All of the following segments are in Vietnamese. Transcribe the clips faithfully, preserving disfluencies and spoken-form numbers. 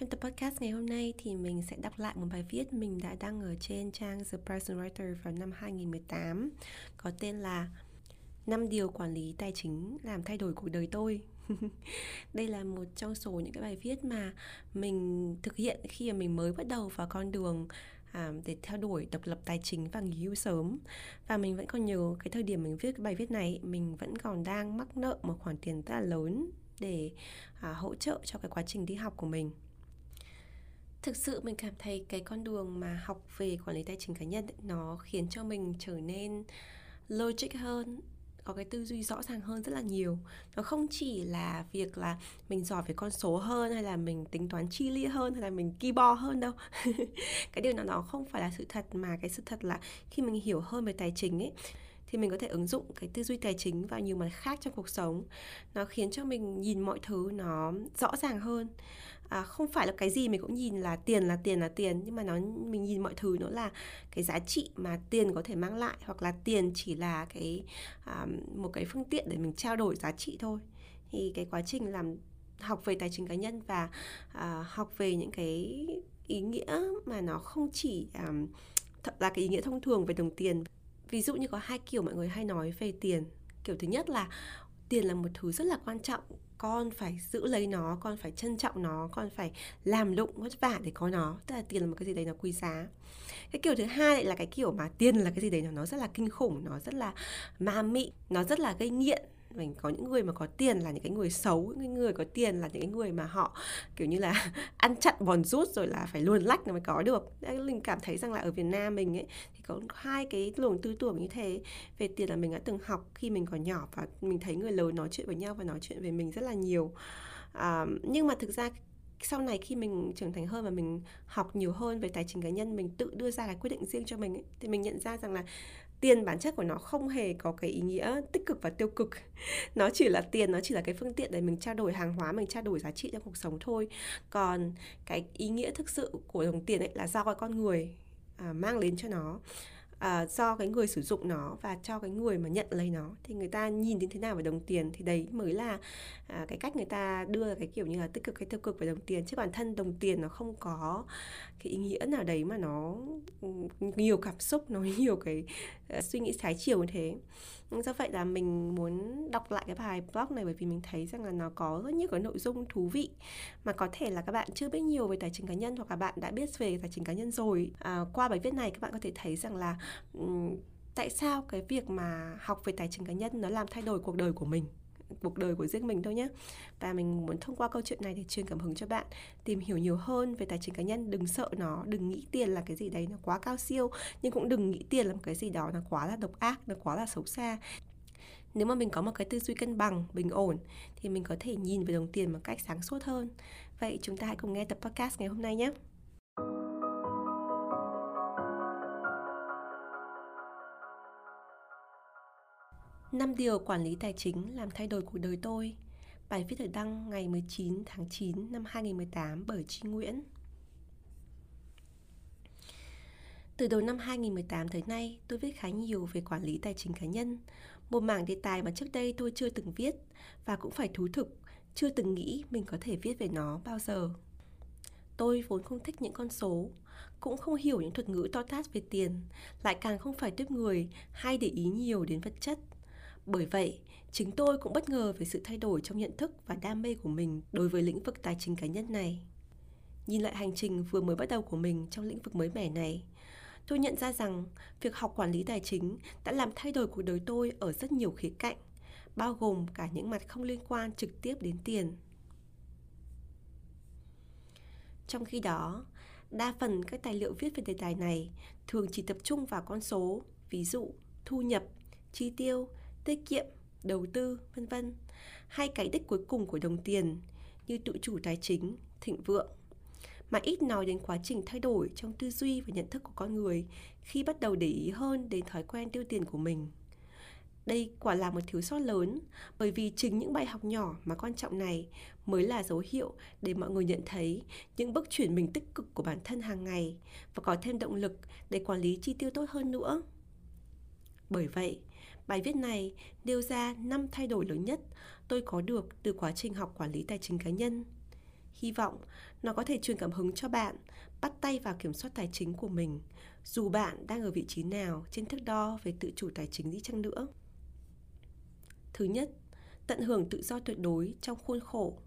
Trong tập podcast ngày hôm nay thì mình sẽ đọc lại một bài viết mình đã đăng ở trên trang The Present Writer vào năm hai nghìn mười tám, có tên là năm điều quản lý tài chính làm thay đổi cuộc đời tôi. Đây là một trong số những cái bài viết mà mình thực hiện khi mà mình mới bắt đầu vào con đường à, để theo đuổi độc lập tài chính và nghỉ hưu sớm. Và mình vẫn còn nhớ cái thời điểm mình viết cái bài viết này, mình vẫn còn đang mắc nợ một khoản tiền rất là lớn để à, hỗ trợ cho cái quá trình đi học của mình. Thực sự mình cảm thấy cái con đường mà học về quản lý tài chính cá nhân ấy, nó khiến cho mình trở nên logic hơn, có cái tư duy rõ ràng hơn rất là nhiều. Nó không chỉ là việc là mình giỏi về con số hơn, hay là mình tính toán chi li hơn, hay là mình ki bo hơn đâu. Cái điều nào đó không phải là sự thật, mà cái sự thật là khi mình hiểu hơn về tài chính ấy, thì mình có thể ứng dụng cái tư duy tài chính vào nhiều mặt khác trong cuộc sống. Nó khiến cho mình nhìn mọi thứ nó rõ ràng hơn. À, không phải là cái gì mình cũng nhìn là tiền là tiền là tiền, nhưng mà nó mình nhìn mọi thứ nó là cái giá trị mà tiền có thể mang lại, hoặc là tiền chỉ là cái à, một cái phương tiện để mình trao đổi giá trị thôi. Thì cái quá trình làm học về tài chính cá nhân và à, học về những cái ý nghĩa mà nó không chỉ à, là cái ý nghĩa thông thường về đồng tiền. Ví dụ như có hai kiểu mọi người hay nói về tiền. Kiểu thứ nhất là tiền là một thứ rất là quan trọng, con phải giữ lấy nó, con phải trân trọng nó, con phải làm lụng vất vả để có nó. Tức là tiền là một cái gì đấy nó quý giá. Cái kiểu thứ hai lại là cái kiểu mà tiền là cái gì đấy nó rất là kinh khủng, nó rất là ma mị, nó rất là gây nghiện. Mình có những người mà có tiền là những cái người xấu, những người có tiền là những cái người mà họ kiểu như là ăn chặn bòn rút, rồi là phải luồn lách nó mới có được. Mình cảm thấy rằng là ở Việt Nam mình ấy thì có hai cái luồng tư tưởng như thế về tiền là mình đã từng học khi mình còn nhỏ, và mình thấy người lớn nói chuyện với nhau và nói chuyện về mình rất là nhiều. À, nhưng mà thực ra sau này khi mình trưởng thành hơn và mình học nhiều hơn về tài chính cá nhân, mình tự đưa ra cái quyết định riêng cho mình ấy, thì mình nhận ra rằng là tiền bản chất của nó không hề có cái ý nghĩa tích cực và tiêu cực. Nó chỉ là tiền, nó chỉ là cái phương tiện để mình trao đổi hàng hóa, mình trao đổi giá trị trong cuộc sống thôi. Còn cái ý nghĩa thực sự của đồng tiền ấy là do cái con người à, mang đến cho nó, à, do cái người sử dụng nó và cho cái người mà nhận lấy nó. Thì người ta nhìn đến thế nào về đồng tiền thì đấy mới là à, cái cách người ta đưa cái kiểu như là tích cực hay tiêu cực về đồng tiền. Chứ bản thân đồng tiền nó không có cái ý nghĩa nào đấy mà nó nhiều cảm xúc, nó nhiều cái uh, suy nghĩ trái chiều như thế. Do vậy là mình muốn đọc lại cái bài blog này, bởi vì mình thấy rằng là nó có rất nhiều cái nội dung thú vị mà có thể là các bạn chưa biết nhiều về tài chính cá nhân, hoặc là bạn đã biết về tài chính cá nhân rồi. À, qua bài viết này các bạn có thể thấy rằng là um, tại sao cái việc mà học về tài chính cá nhân nó làm thay đổi cuộc đời của mình, cuộc đời của riêng mình thôi nhé. Và mình muốn thông qua câu chuyện này để truyền cảm hứng cho bạn tìm hiểu nhiều hơn về tài chính cá nhân. Đừng sợ nó, đừng nghĩ tiền là cái gì đấy nó quá cao siêu, nhưng cũng đừng nghĩ tiền là một cái gì đó nó quá là độc ác, nó quá là xấu xa. Nếu mà mình có một cái tư duy cân bằng, bình ổn, thì mình có thể nhìn về đồng tiền một cách sáng suốt hơn. Vậy chúng ta hãy cùng nghe tập podcast ngày hôm nay nhé. năm điều quản lý tài chính làm thay đổi cuộc đời tôi. Bài viết được đăng ngày mười chín tháng chín năm hai nghìn mười tám bởi Chi Nguyễn. Từ đầu năm hai nghìn mười tám tới nay, tôi viết khá nhiều về quản lý tài chính cá nhân, một mảng đề tài mà trước đây tôi chưa từng viết, và cũng phải thú thực, chưa từng nghĩ mình có thể viết về nó bao giờ. Tôi vốn không thích những con số, cũng không hiểu những thuật ngữ to tát về tiền, lại càng không phải tiếp người hay để ý nhiều đến vật chất. Bởi vậy, chính tôi cũng bất ngờ về sự thay đổi trong nhận thức và đam mê của mình đối với lĩnh vực tài chính cá nhân này. Nhìn lại hành trình vừa mới bắt đầu của mình trong lĩnh vực mới mẻ này, tôi nhận ra rằng việc học quản lý tài chính đã làm thay đổi cuộc đời tôi ở rất nhiều khía cạnh, bao gồm cả những mặt không liên quan trực tiếp đến tiền. Trong khi đó, đa phần các tài liệu viết về đề tài này thường chỉ tập trung vào con số, ví dụ thu nhập, chi tiêu, tiết kiệm, đầu tư, vân vân, hay cái đích cuối cùng của đồng tiền như tự chủ tài chính, thịnh vượng. mà ít nói đến quá trình thay đổi trong tư duy và nhận thức của con người khi bắt đầu để ý hơn đến thói quen tiêu tiền của mình. Đây quả là một thiếu sót lớn, bởi vì chính những bài học nhỏ mà quan trọng này mới là dấu hiệu để mọi người nhận thấy những bước chuyển mình tích cực của bản thân hàng ngày và có thêm động lực để quản lý chi tiêu tốt hơn nữa. Bởi vậy, bài viết này nêu ra năm thay đổi lớn nhất tôi có được từ quá trình học quản lý tài chính cá nhân. Hy vọng nó có thể truyền cảm hứng cho bạn bắt tay vào kiểm soát tài chính của mình, dù bạn đang ở vị trí nào trên thước đo về tự chủ tài chính đi chăng nữa. Thứ nhất, tận hưởng tự do tuyệt đối trong khuôn khổ.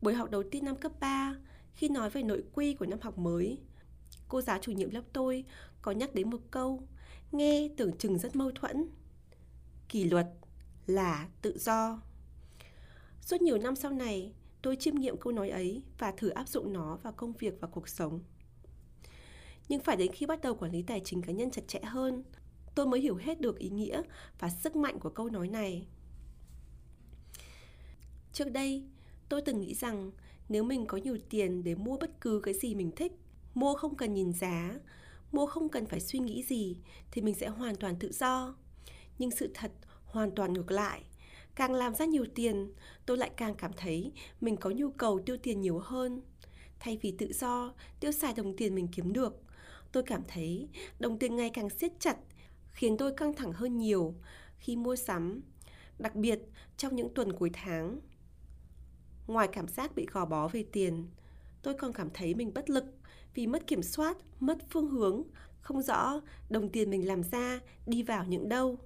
Buổi học đầu tiên năm cấp ba, khi nói về nội quy của năm học mới, cô giáo chủ nhiệm lớp tôi có nhắc đến một câu nghe tưởng chừng rất mâu thuẫn: kỷ luật là tự do. Suốt nhiều năm sau này, tôi chiêm nghiệm câu nói ấy và thử áp dụng nó vào công việc và cuộc sống. Nhưng phải đến khi bắt đầu quản lý tài chính cá nhân chặt chẽ hơn, tôi mới hiểu hết được ý nghĩa và sức mạnh của câu nói này. Trước đây, tôi từng nghĩ rằng nếu mình có nhiều tiền để mua bất cứ cái gì mình thích, mua không cần nhìn giá, mua không cần phải suy nghĩ gì, thì mình sẽ hoàn toàn tự do. Nhưng sự thật hoàn toàn ngược lại. Càng làm ra nhiều tiền, tôi lại càng cảm thấy mình có nhu cầu tiêu tiền nhiều hơn. Thay vì tự do, tiêu xài đồng tiền mình kiếm được, tôi cảm thấy đồng tiền ngày càng siết chặt, khiến tôi căng thẳng hơn nhiều khi mua sắm, đặc biệt trong những tuần cuối tháng. Ngoài cảm giác bị gò bó về tiền, tôi còn cảm thấy mình bất lực vì mất kiểm soát, mất phương hướng, không rõ đồng tiền mình làm ra đi vào những đâu.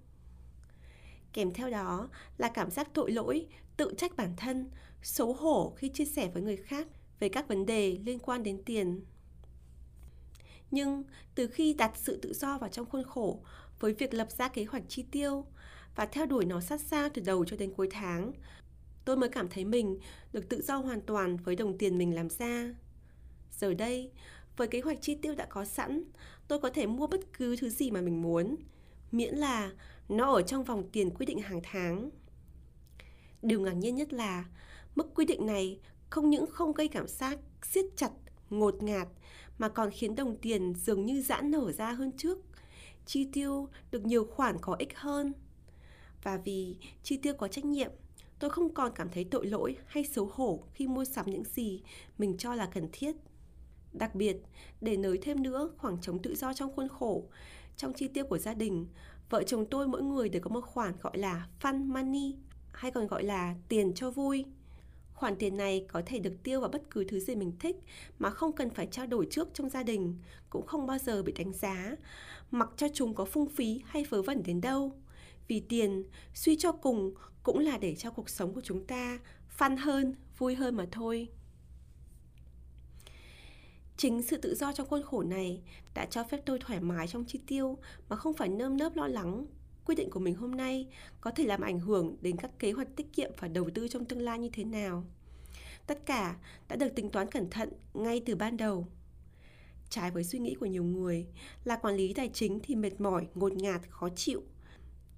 Kèm theo đó là cảm giác tội lỗi, tự trách bản thân, xấu hổ khi chia sẻ với người khác về các vấn đề liên quan đến tiền. Nhưng từ khi đặt sự tự do vào trong khuôn khổ với việc lập ra kế hoạch chi tiêu và theo đuổi nó sát sao từ đầu cho đến cuối tháng, tôi mới cảm thấy mình được tự do hoàn toàn với đồng tiền mình làm ra. Giờ đây, với kế hoạch chi tiêu đã có sẵn, tôi có thể mua bất cứ thứ gì mà mình muốn, miễn là nó ở trong vòng tiền quy định hàng tháng. Điều ngạc nhiên nhất là mức quy định này không những không gây cảm giác siết chặt, ngột ngạt mà còn khiến đồng tiền dường như giãn nở ra hơn trước, chi tiêu được nhiều khoản có ích hơn. Và vì chi tiêu có trách nhiệm, tôi không còn cảm thấy tội lỗi hay xấu hổ khi mua sắm những gì mình cho là cần thiết. Đặc biệt, để nới thêm nữa khoảng trống tự do trong khuôn khổ, trong chi tiêu của gia đình, vợ chồng tôi mỗi người đều có một khoản gọi là fun money, hay còn gọi là tiền cho vui. Khoản tiền này có thể được tiêu vào bất cứ thứ gì mình thích mà không cần phải trao đổi trước trong gia đình, cũng không bao giờ bị đánh giá, mặc cho chúng có phung phí hay vớ vẩn đến đâu. Vì tiền, suy cho cùng, cũng là để cho cuộc sống của chúng ta fun hơn, vui hơn mà thôi. Chính sự tự do trong khuôn khổ này đã cho phép tôi thoải mái trong chi tiêu mà không phải nơm nớp lo lắng quyết định của mình hôm nay có thể làm ảnh hưởng đến các kế hoạch tiết kiệm và đầu tư trong tương lai như thế nào. Tất cả đã được tính toán cẩn thận ngay từ ban đầu. Trái với suy nghĩ của nhiều người là quản lý tài chính thì mệt mỏi, ngột ngạt, khó chịu,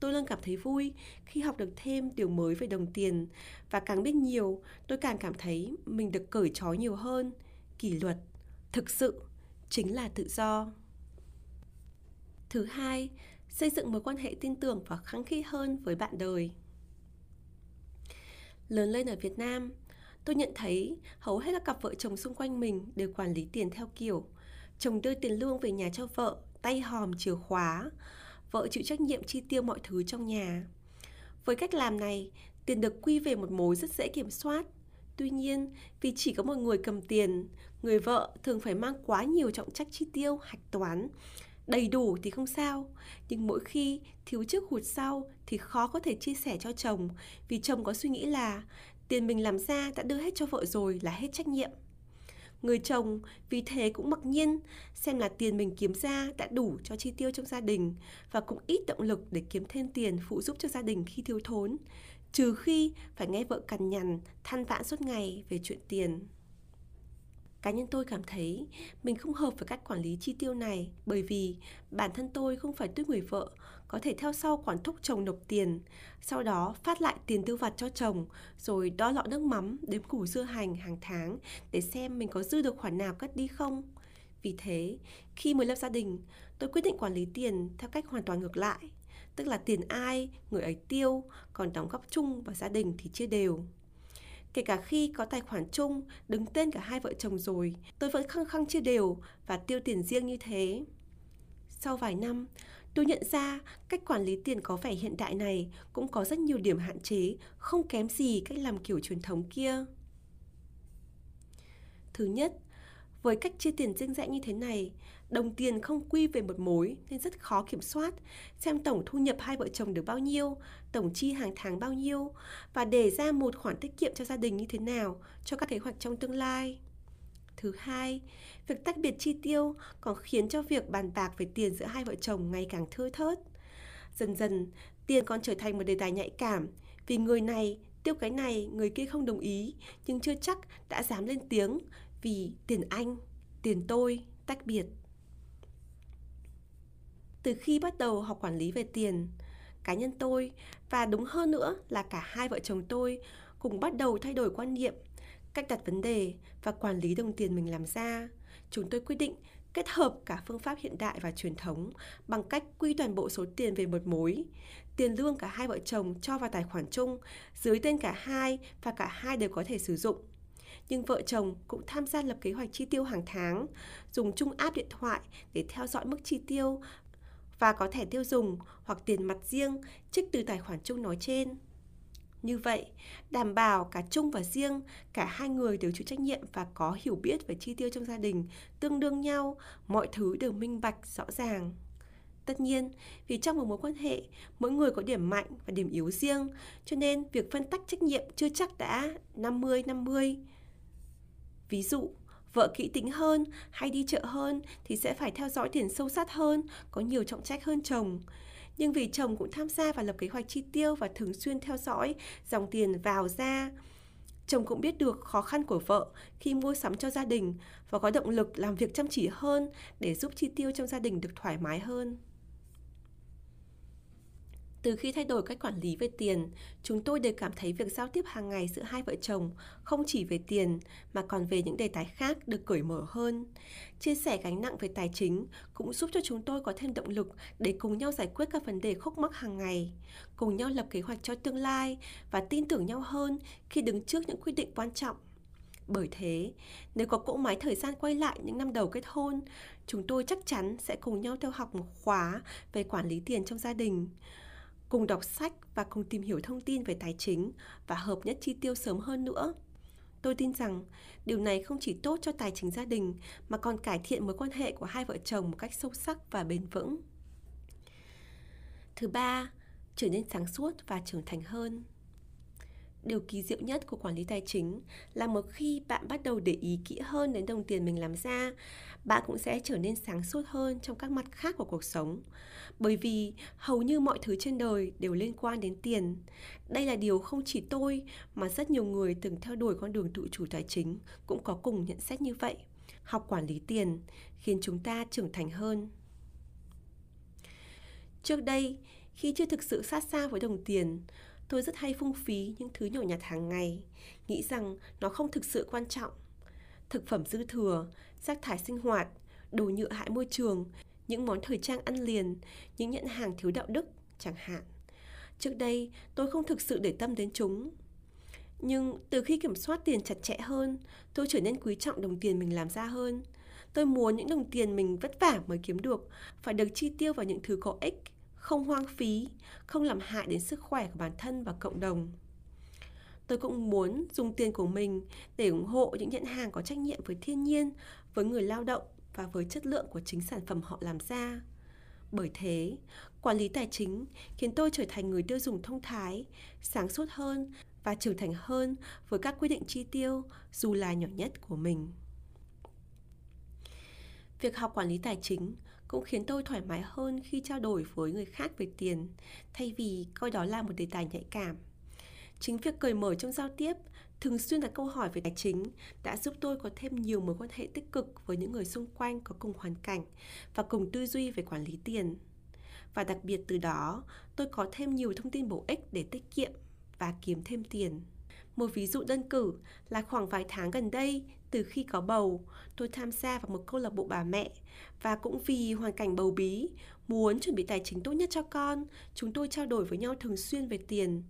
tôi luôn cảm thấy vui khi học được thêm điều mới về đồng tiền và càng biết nhiều, tôi càng cảm thấy mình được cởi trói nhiều hơn. Kỷ luật thực sự chính là tự do. Thứ hai, xây dựng mối quan hệ tin tưởng và khăng khít hơn với bạn đời. Lớn lên ở Việt Nam, tôi nhận thấy hầu hết các cặp vợ chồng xung quanh mình đều quản lý tiền theo kiểu chồng đưa tiền lương về nhà cho vợ, tay hòm chìa khóa, vợ chịu trách nhiệm chi tiêu mọi thứ trong nhà. Với cách làm này, tiền được quy về một mối rất dễ kiểm soát. Tuy nhiên, vì chỉ có một người cầm tiền, người vợ thường phải mang quá nhiều trọng trách chi tiêu, hạch toán. Đầy đủ thì không sao, nhưng mỗi khi thiếu trước hụt sau thì khó có thể chia sẻ cho chồng, vì chồng có suy nghĩ là tiền mình làm ra đã đưa hết cho vợ rồi là hết trách nhiệm. Người chồng vì thế cũng mặc nhiên xem là tiền mình kiếm ra đã đủ cho chi tiêu trong gia đình và cũng ít động lực để kiếm thêm tiền phụ giúp cho gia đình khi thiếu thốn, trừ khi phải nghe vợ cằn nhằn, than vãn suốt ngày về chuyện tiền. cá nhân tôi cảm thấy mình không hợp với cách quản lý chi tiêu này, bởi vì bản thân tôi không phải tuýp người vợ có thể theo sau quản thúc chồng nộp tiền, sau đó phát lại tiền tiêu vặt cho chồng, rồi đo lọ nước mắm, đếm củ dưa hành hàng tháng để xem mình có dư được khoản nào cất đi không. Vì thế, khi mới lập gia đình, tôi quyết định quản lý tiền theo cách hoàn toàn ngược lại, tức là tiền ai, người ấy tiêu, còn đóng góp chung vào gia đình thì chia đều. Kể cả khi có tài khoản chung, đứng tên cả hai vợ chồng rồi, tôi vẫn khăng khăng chia đều và tiêu tiền riêng như thế. Sau vài năm, tôi nhận ra cách quản lý tiền có vẻ hiện đại này cũng có rất nhiều điểm hạn chế, không kém gì cách làm kiểu truyền thống kia. Thứ nhất, với cách chia tiền riêng rẽ như thế này, đồng tiền không quy về một mối nên rất khó kiểm soát, xem tổng thu nhập hai vợ chồng được bao nhiêu, tổng chi hàng tháng bao nhiêu và để ra một khoản tiết kiệm cho gia đình như thế nào cho các kế hoạch trong tương lai. Thứ hai, việc tách biệt chi tiêu còn khiến cho việc bàn bạc về tiền giữa hai vợ chồng ngày càng thưa thớt. Dần dần, tiền còn trở thành một đề tài nhạy cảm vì người này tiêu cái này, người kia không đồng ý nhưng chưa chắc đã dám lên tiếng vì tiền anh, tiền tôi tách biệt. Từ khi bắt đầu học quản lý về tiền, cá nhân tôi và đúng hơn nữa là cả hai vợ chồng tôi cùng bắt đầu thay đổi quan niệm, cách đặt vấn đề và quản lý đồng tiền mình làm ra. Chúng tôi quyết định kết hợp cả phương pháp hiện đại và truyền thống bằng cách quy toàn bộ số tiền về một mối. Tiền lương cả hai vợ chồng cho vào tài khoản chung, dưới tên cả hai và cả hai đều có thể sử dụng. Nhưng vợ chồng cũng tham gia lập kế hoạch chi tiêu hàng tháng, dùng chung app điện thoại để theo dõi mức chi tiêu và có thẻ tiêu dùng hoặc tiền mặt riêng trích từ tài khoản chung nói trên. Như vậy, đảm bảo cả chung và riêng, cả hai người đều chịu trách nhiệm và có hiểu biết về chi tiêu trong gia đình tương đương nhau, mọi thứ đều minh bạch, rõ ràng. Tất nhiên, vì trong một mối quan hệ, mỗi người có điểm mạnh và điểm yếu riêng, cho nên việc phân tách trách nhiệm chưa chắc đã năm mươi năm mươi. Ví dụ, vợ kỹ tính hơn hay đi chợ hơn thì sẽ phải theo dõi tiền sâu sát hơn, có nhiều trọng trách hơn chồng. Nhưng vì chồng cũng tham gia và lập kế hoạch chi tiêu và thường xuyên theo dõi dòng tiền vào ra, chồng cũng biết được khó khăn của vợ khi mua sắm cho gia đình và có động lực làm việc chăm chỉ hơn để giúp chi tiêu trong gia đình được thoải mái hơn. Từ khi thay đổi cách quản lý về tiền, chúng tôi đều cảm thấy việc giao tiếp hàng ngày giữa hai vợ chồng không chỉ về tiền mà còn về những đề tài khác được cởi mở hơn. Chia sẻ gánh nặng về tài chính cũng giúp cho chúng tôi có thêm động lực để cùng nhau giải quyết các vấn đề khúc mắc hàng ngày, cùng nhau lập kế hoạch cho tương lai và tin tưởng nhau hơn khi đứng trước những quyết định quan trọng. Bởi thế, nếu có cỗ máy thời gian quay lại những năm đầu kết hôn, chúng tôi chắc chắn sẽ cùng nhau theo học một khóa về quản lý tiền trong gia đình, cùng đọc sách và cùng tìm hiểu thông tin về tài chính và hợp nhất chi tiêu sớm hơn nữa. Tôi tin rằng điều này không chỉ tốt cho tài chính gia đình mà còn cải thiện mối quan hệ của hai vợ chồng một cách sâu sắc và bền vững. Thứ ba, trở nên sáng suốt và trưởng thành hơn. Điều kỳ diệu nhất của quản lý tài chính là một khi bạn bắt đầu để ý kỹ hơn đến đồng tiền mình làm ra, bạn cũng sẽ trở nên sáng suốt hơn trong các mặt khác của cuộc sống. Bởi vì hầu như mọi thứ trên đời đều liên quan đến tiền. Đây là điều không chỉ tôi mà rất nhiều người từng theo đuổi con đường tự chủ tài chính cũng có cùng nhận xét như vậy. Học quản lý tiền khiến chúng ta trưởng thành hơn. Trước đây, khi chưa thực sự sát sao với đồng tiền, tôi rất hay phung phí những thứ nhỏ nhặt hàng ngày, nghĩ rằng nó không thực sự quan trọng. Thực phẩm dư thừa, rác thải sinh hoạt, đồ nhựa hại môi trường, những món thời trang ăn liền, những nhãn hàng thiếu đạo đức, chẳng hạn. Trước đây, tôi không thực sự để tâm đến chúng. Nhưng từ khi kiểm soát tiền chặt chẽ hơn, tôi trở nên quý trọng đồng tiền mình làm ra hơn. Tôi muốn những đồng tiền mình vất vả mới kiếm được phải được chi tiêu vào những thứ có ích, không hoang phí, không làm hại đến sức khỏe của bản thân và cộng đồng. Tôi cũng muốn dùng tiền của mình để ủng hộ những nhãn hàng có trách nhiệm với thiên nhiên, với người lao động và với chất lượng của chính sản phẩm họ làm ra. Bởi thế, quản lý tài chính khiến tôi trở thành người tiêu dùng thông thái, sáng suốt hơn và trưởng thành hơn với các quyết định chi tiêu dù là nhỏ nhất của mình. Việc học quản lý tài chính cũng khiến tôi thoải mái hơn khi trao đổi với người khác về tiền, thay vì coi đó là một đề tài nhạy cảm. Chính việc cởi mở trong giao tiếp Thường xuyên đặt câu hỏi về tài chính đã giúp tôi có thêm nhiều mối quan hệ tích cực với những người xung quanh có cùng hoàn cảnh và cùng tư duy về quản lý tiền. Và đặc biệt từ đó, tôi có thêm nhiều thông tin bổ ích để tiết kiệm và kiếm thêm tiền. Một ví dụ đơn cử là khoảng vài tháng gần đây, từ khi có bầu, tôi tham gia vào một câu lạc bộ bà mẹ và cũng vì hoàn cảnh bầu bí, muốn chuẩn bị tài chính tốt nhất cho con, chúng tôi trao đổi với nhau thường xuyên về tiền.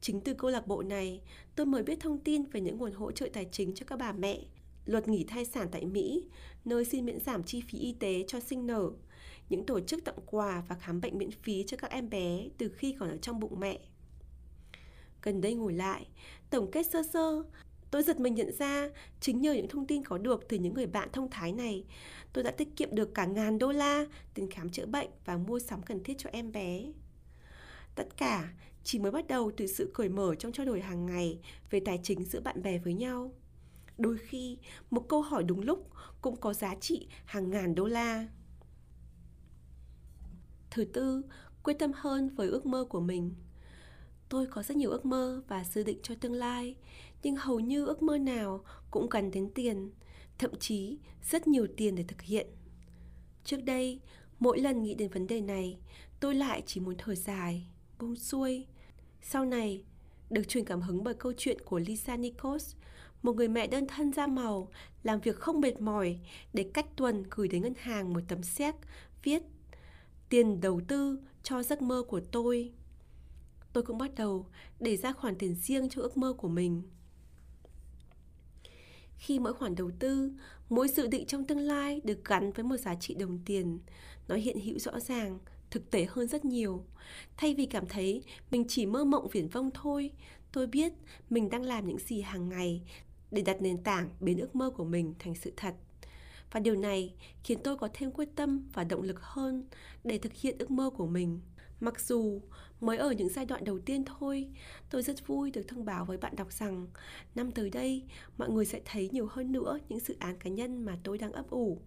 Chính từ câu lạc bộ này, tôi mới biết thông tin về những nguồn hỗ trợ tài chính cho các bà mẹ, luật nghỉ thai sản tại Mỹ, nơi xin miễn giảm chi phí y tế cho sinh nở, những tổ chức tặng quà và khám bệnh miễn phí cho các em bé từ khi còn ở trong bụng mẹ. Gần đây ngồi lại, tổng kết sơ sơ, tôi giật mình nhận ra chính nhờ những thông tin có được từ những người bạn thông thái này, tôi đã tiết kiệm được cả ngàn đô la tiền khám chữa bệnh và mua sắm cần thiết cho em bé. Tất cả chỉ mới bắt đầu từ sự cởi mở trong trao đổi hàng ngày về tài chính giữa bạn bè với nhau. Đôi khi, một câu hỏi đúng lúc cũng có giá trị hàng ngàn đô la. Thứ tư, quyết tâm hơn với ước mơ của mình. Tôi có rất nhiều ước mơ và dự định cho tương lai, nhưng hầu như ước mơ nào cũng cần đến tiền, thậm chí rất nhiều tiền để thực hiện. Trước đây, mỗi lần nghĩ đến vấn đề này, tôi lại chỉ muốn thở dài, buông xuôi. Sau này, được truyền cảm hứng bởi câu chuyện của Lisa Nichols, một người mẹ đơn thân da màu, làm việc không mệt mỏi để cách tuần gửi đến ngân hàng một tấm séc viết tiền đầu tư cho giấc mơ của tôi. Tôi cũng bắt đầu để ra khoản tiền riêng cho ước mơ của mình. Khi mỗi khoản đầu tư, mỗi dự định trong tương lai được gắn với một giá trị đồng tiền, nó hiện hữu rõ ràng, thực tế hơn rất nhiều. Thay vì cảm thấy mình chỉ mơ mộng viển vông thôi, tôi biết mình đang làm những gì hàng ngày để đặt nền tảng biến ước mơ của mình thành sự thật. Và điều này khiến tôi có thêm quyết tâm và động lực hơn để thực hiện ước mơ của mình. Mặc dù mới ở những giai đoạn đầu tiên thôi, tôi rất vui được thông báo với bạn đọc rằng năm tới đây mọi người sẽ thấy nhiều hơn nữa những dự án cá nhân mà tôi đang ấp ủ.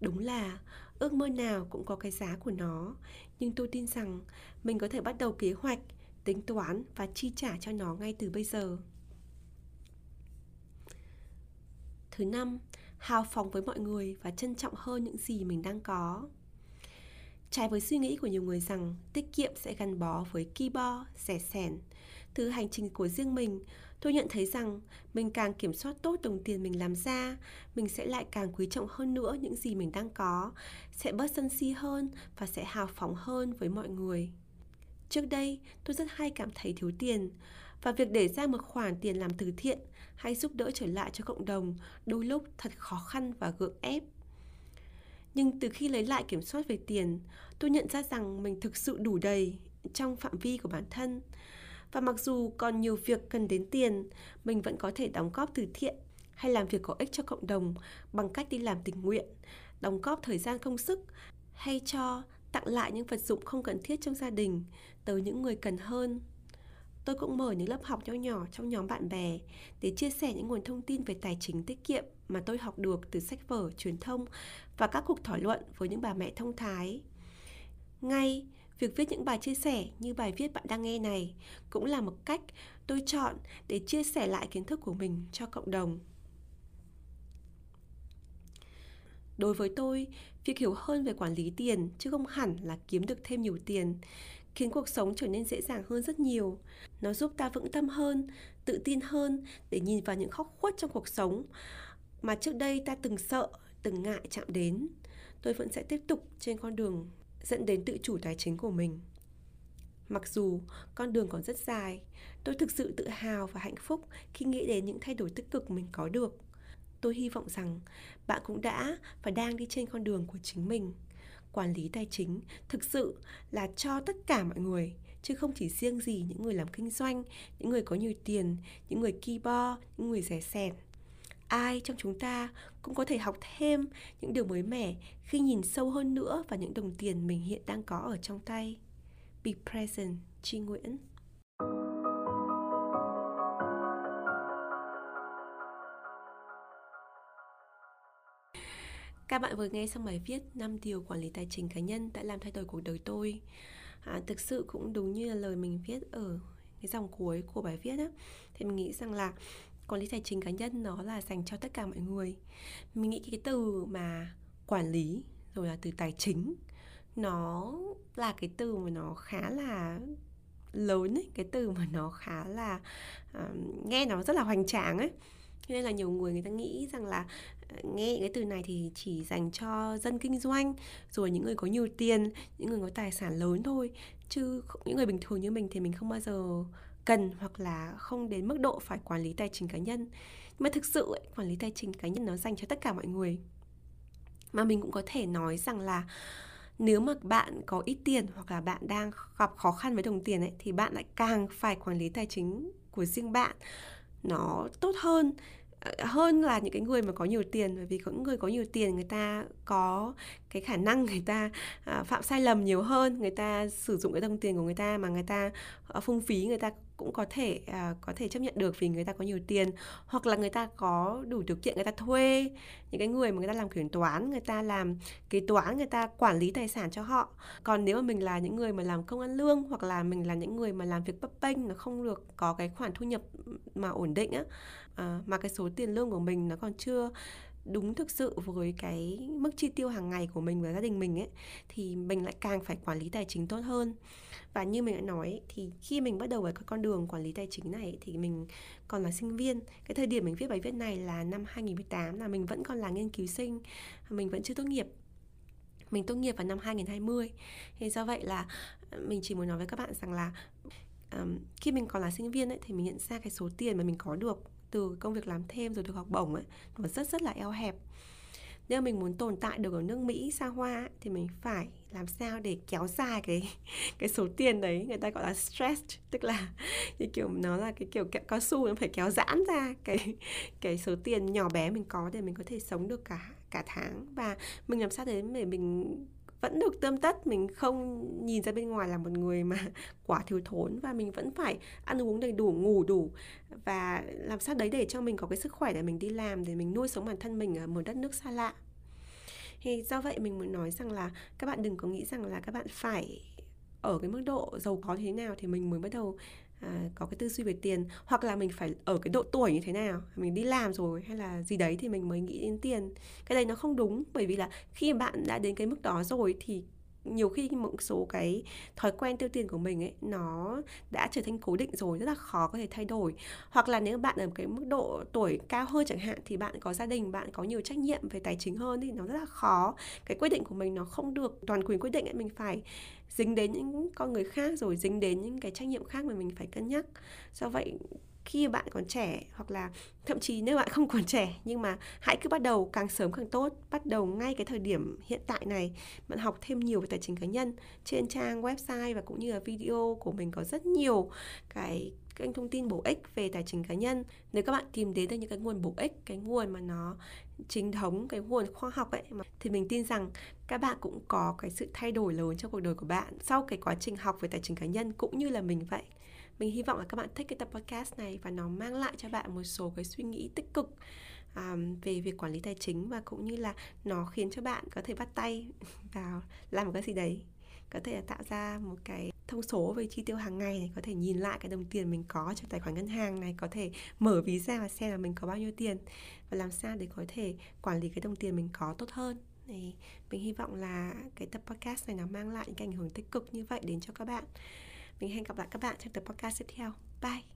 Đúng là ước mơ nào cũng có cái giá của nó, nhưng tôi tin rằng mình có thể bắt đầu kế hoạch, tính toán và chi trả cho nó ngay từ bây giờ. Thứ năm, hào phóng với mọi người và trân trọng hơn những gì mình đang có. Trái với suy nghĩ của nhiều người rằng tiết kiệm sẽ gắn bó với ki bo, rẻ sẻn, từ hành trình của riêng mình, tôi nhận thấy rằng mình càng kiểm soát tốt đồng tiền mình làm ra, mình sẽ lại càng quý trọng hơn nữa những gì mình đang có, sẽ bớt sân si hơn và sẽ hào phóng hơn với mọi người. Trước đây, tôi rất hay cảm thấy thiếu tiền, và việc để ra một khoản tiền làm từ thiện hay giúp đỡ trở lại cho cộng đồng đôi lúc thật khó khăn và gượng ép. Nhưng từ khi lấy lại kiểm soát về tiền, tôi nhận ra rằng mình thực sự đủ đầy trong phạm vi của bản thân. Và mặc dù còn nhiều việc cần đến tiền, mình vẫn có thể đóng góp từ thiện hay làm việc có ích cho cộng đồng bằng cách đi làm tình nguyện, đóng góp thời gian công sức hay cho tặng lại những vật dụng không cần thiết trong gia đình tới những người cần hơn. Tôi cũng mở những lớp học nhỏ nhỏ trong nhóm bạn bè để chia sẻ những nguồn thông tin về tài chính tiết kiệm mà tôi học được từ sách vở, truyền thông và các cuộc thảo luận với những bà mẹ thông thái. Ngay việc viết những bài chia sẻ như bài viết bạn đang nghe này cũng là một cách tôi chọn để chia sẻ lại kiến thức của mình cho cộng đồng. Đối với tôi, việc hiểu hơn về quản lý tiền chứ không hẳn là kiếm được thêm nhiều tiền khiến cuộc sống trở nên dễ dàng hơn rất nhiều. Nó giúp ta vững tâm hơn, tự tin hơn để nhìn vào những góc khuất trong cuộc sống mà trước đây ta từng sợ, từng ngại chạm đến. Tôi vẫn sẽ tiếp tục trên con đường dẫn đến tự chủ tài chính của mình. Mặc dù con đường còn rất dài, tôi thực sự tự hào và hạnh phúc khi nghĩ đến những thay đổi tích cực mình có được. Tôi hy vọng rằng bạn cũng đã và đang đi trên con đường của chính mình. Quản lý tài chính thực sự là cho tất cả mọi người, chứ không chỉ riêng gì những người làm kinh doanh, những người có nhiều tiền, những người ki bo, những người rẻ sẻn. Ai trong chúng ta cũng có thể học thêm những điều mới mẻ khi nhìn sâu hơn nữa vào những đồng tiền mình hiện đang có ở trong tay. Be present, Chi Nguyễn. Các bạn vừa nghe xong bài viết năm điều quản lý tài chính cá nhân đã làm thay đổi cuộc đời tôi. À, thực sự cũng đúng như là lời mình viết ở cái dòng cuối của bài viết á, thì mình nghĩ rằng là quản lý tài chính cá nhân nó là dành cho tất cả mọi người. Mình nghĩ cái từ mà quản lý rồi là từ tài chính, nó là cái từ mà nó khá là lớn ấy, cái từ mà nó khá là uh, nghe nó rất là hoành tráng ấy. Cho nên là nhiều người người ta nghĩ rằng là nghe cái từ này thì chỉ dành cho dân kinh doanh, rồi những người có nhiều tiền, những người có tài sản lớn thôi. Chứ những người bình thường như mình thì mình không bao giờ cần hoặc là không đến mức độ phải quản lý tài chính cá nhân. Nhưng mà thực sự ấy, quản lý tài chính cá nhân nó dành cho tất cả mọi người. Mà mình cũng có thể nói rằng là nếu mà bạn có ít tiền hoặc là bạn đang gặp khó khăn với đồng tiền ấy, thì bạn lại càng phải quản lý tài chính của riêng bạn nó tốt hơn hơn là những cái người mà có nhiều tiền. Bởi vì có những người có nhiều tiền, người ta có cái khả năng người ta phạm sai lầm nhiều hơn, người ta sử dụng cái đồng tiền của người ta mà người ta phung phí, người ta cũng có thể có thể chấp nhận được vì người ta có nhiều tiền, hoặc là người ta có đủ điều kiện, người ta thuê những cái người mà người ta làm kiểm toán, người ta làm kế toán, người ta quản lý tài sản cho họ. Còn nếu mà mình là những người mà làm công ăn lương, hoặc là mình là những người mà làm việc bấp bênh, nó không được có cái khoản thu nhập mà ổn định á, mà cái số tiền lương của mình nó còn chưa đúng thực sự với cái mức chi tiêu hàng ngày của mình và gia đình mình ấy, thì mình lại càng phải quản lý tài chính tốt hơn. Và như mình đã nói, thì khi mình bắt đầu với con đường quản lý tài chính này thì mình còn là sinh viên. Cái thời điểm mình viết bài viết này là năm hai nghìn không trăm mười tám, là mình vẫn còn là nghiên cứu sinh, mình vẫn chưa tốt nghiệp. Mình tốt nghiệp vào năm hai nghìn không trăm hai mươi. Thế do vậy là mình chỉ muốn nói với các bạn rằng là um, khi mình còn là sinh viên ấy, thì mình nhận ra cái số tiền mà mình có được từ công việc làm thêm rồi được học bổng ấy, nó rất rất là eo hẹp. Nếu mình muốn tồn tại được ở nước Mỹ xa hoa ấy, thì mình phải làm sao để kéo dài cái cái số tiền đấy. Người ta gọi là stretch, tức là như kiểu nó là cái kiểu kẹo cao su, nó phải kéo giãn ra cái cái số tiền nhỏ bé mình có để mình có thể sống được cả cả tháng. Và mình làm sao đến để mình vẫn được tươm tất, mình không nhìn ra bên ngoài là một người mà quá thiếu thốn, và mình vẫn phải ăn uống đầy đủ, ngủ đủ, và làm sao đấy để cho mình có cái sức khỏe để mình đi làm, để mình nuôi sống bản thân mình ở một đất nước xa lạ. Thì do vậy mình muốn nói rằng là các bạn đừng có nghĩ rằng là các bạn phải ở cái mức độ giàu có thế nào thì mình mới bắt đầu à, có cái tư duy về tiền, hoặc là mình phải ở cái độ tuổi như thế nào, mình đi làm rồi hay là gì đấy thì mình mới nghĩ đến tiền. Cái đấy nó không đúng, bởi vì là khi bạn đã đến cái mức đó rồi thì nhiều khi một số cái thói quen tiêu tiền của mình ấy, nó đã trở thành cố định rồi, rất là khó có thể thay đổi. Hoặc là nếu bạn ở cái mức độ tuổi cao hơn chẳng hạn, thì bạn có gia đình, bạn có nhiều trách nhiệm về tài chính hơn, thì nó rất là khó. Cái quyết định của mình nó không được toàn quyền quyết định ấy, mình phải dính đến những con người khác, rồi dính đến những cái trách nhiệm khác mà mình phải cân nhắc. Do vậy khi bạn còn trẻ, hoặc là thậm chí nếu bạn không còn trẻ, nhưng mà hãy cứ bắt đầu càng sớm càng tốt. Bắt đầu ngay cái thời điểm hiện tại này, bạn học thêm nhiều về tài chính cá nhân. Trên trang website và cũng như là video của mình có rất nhiều cái kênh thông tin bổ ích về tài chính cá nhân. Nếu các bạn tìm đến được những cái nguồn bổ ích, cái nguồn mà nó chính thống, cái nguồn khoa học ấy, thì mình tin rằng các bạn cũng có cái sự thay đổi lớn trong cuộc đời của bạn sau cái quá trình học về tài chính cá nhân, cũng như là mình vậy. Mình hy vọng là các bạn thích cái tập podcast này và nó mang lại cho bạn một số cái suy nghĩ tích cực um, về việc quản lý tài chính, và cũng như là nó khiến cho bạn có thể bắt tay vào làm một cái gì đấy, có thể là tạo ra một cái thông số về chi tiêu hàng ngày này, có thể nhìn lại cái đồng tiền mình có trong tài khoản ngân hàng này, có thể mở ví ra và xem là mình có bao nhiêu tiền và làm sao để có thể quản lý cái đồng tiền mình có tốt hơn. Này, mình hy vọng là cái tập podcast này nó mang lại những cái ảnh hưởng tích cực như vậy đến cho các bạn. Mình hẹn gặp lại các bạn trong tập podcast tiếp theo. Bye!